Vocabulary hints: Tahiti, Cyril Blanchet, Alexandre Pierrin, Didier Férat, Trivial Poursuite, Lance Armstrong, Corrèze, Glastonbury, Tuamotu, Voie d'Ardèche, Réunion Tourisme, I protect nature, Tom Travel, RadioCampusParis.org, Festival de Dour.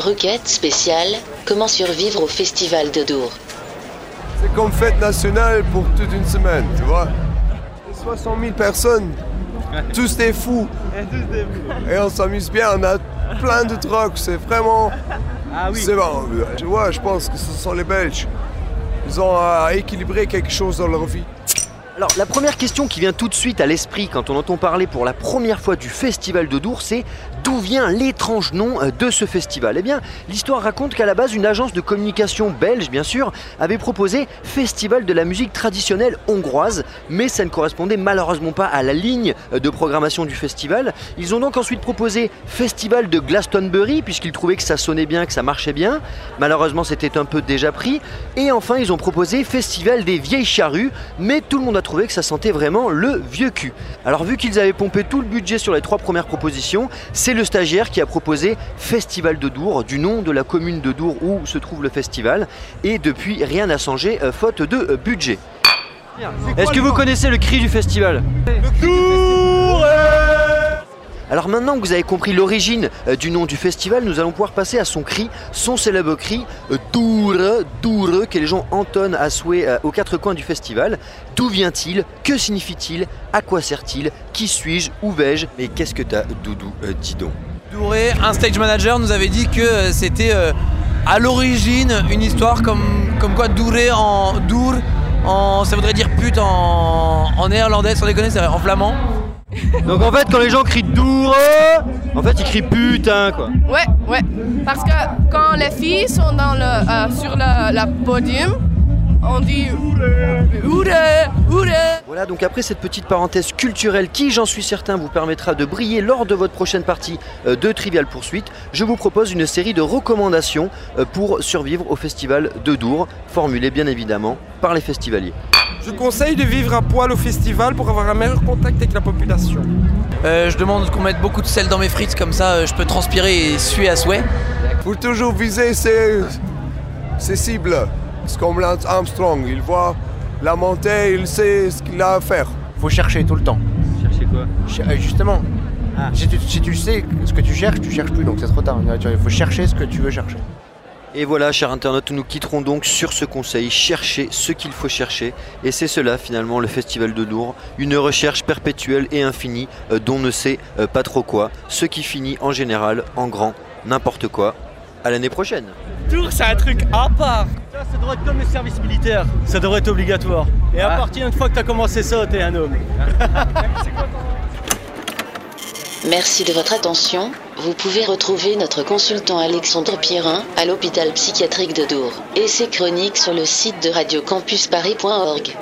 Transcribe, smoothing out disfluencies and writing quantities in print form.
Requête spéciale, comment survivre au Festival de Dour. C'est comme fête nationale pour toute une semaine, tu vois. 60 000 personnes, tous des fous. Et on s'amuse bien, on a plein de trucs, c'est vraiment... Ah oui. C'est bon, tu vois, je pense que ce sont les Belges. Ils ont équilibré quelque chose dans leur vie. Alors, la première question qui vient tout de suite à l'esprit quand on entend parler pour la première fois du Festival de Dour, c'est d'où vient l'étrange nom de ce festival? Eh bien, l'histoire raconte qu'à la base, une agence de communication belge, bien sûr, avait proposé Festival de la musique traditionnelle hongroise, mais ça ne correspondait malheureusement pas à la ligne de programmation du festival. Ils ont donc ensuite proposé Festival de Glastonbury, puisqu'ils trouvaient que ça sonnait bien, que ça marchait bien. Malheureusement, c'était un peu déjà pris. Et enfin, ils ont proposé Festival des vieilles charrues, mais tout le monde a trouvé que ça sentait vraiment le vieux cul. Alors vu qu'ils avaient pompé tout le budget sur les trois premières propositions, c'est le stagiaire qui a proposé Festival de Dour, du nom de la commune de Dour où se trouve le festival, et depuis rien n'a changé, faute de budget. Est-ce que vous connaissez le cri du festival? Le Dour. Alors maintenant que vous avez compris l'origine du nom du festival, nous allons pouvoir passer à son cri, son célèbre cri Dour, Dour, que les gens entonnent à souhait aux quatre coins du festival. D'où vient-il? Que signifie-t-il? À quoi sert-il? Qui suis-je? Où vais-je? Mais qu'est-ce que t'as, Doudou, dis donc. Douré, un stage manager, nous avait dit que c'était à l'origine une histoire comme quoi Douré en Dour, ça voudrait dire pute en néerlandais, sans déconner, c'est en flamand. Donc en fait quand les gens crient Dour, en fait ils crient putain quoi. Ouais, parce que quand les filles sont dans sur le podium, on dit Ouré, Ouré. Voilà, donc après cette petite parenthèse culturelle qui, j'en suis certain, vous permettra de briller lors de votre prochaine partie de Trivial Poursuite, je vous propose une série de recommandations pour survivre au Festival de Dour, formulées bien évidemment par les festivaliers. Je conseille de vivre à poil au festival pour avoir un meilleur contact avec la population. Je demande qu'on mette beaucoup de sel dans mes frites, comme ça je peux transpirer et suer à souhait. Faut toujours viser ses cibles. C'est comme Lance Armstrong, il voit la montée, il sait ce qu'il a à faire. Faut chercher tout le temps. Chercher quoi? Justement, si tu sais ce que tu cherches plus, donc c'est trop tard. Il faut chercher ce que tu veux chercher. Et voilà, chers internautes, nous quitterons donc sur ce conseil, chercher ce qu'il faut chercher. Et c'est cela, finalement, le Festival de Dour, une recherche perpétuelle et infinie dont ne sait pas trop quoi, ce qui finit en général en grand n'importe quoi. À l'année prochaine. Dour, c'est un truc à part. Ça devrait être comme le service militaire, ça devrait être obligatoire. Et à partir d'une fois que t'as commencé ça, t'es un homme. Merci de votre attention. Vous pouvez retrouver notre consultant Alexandre Pierrin à l'hôpital psychiatrique de Dour et ses chroniques sur le site de RadioCampusParis.org.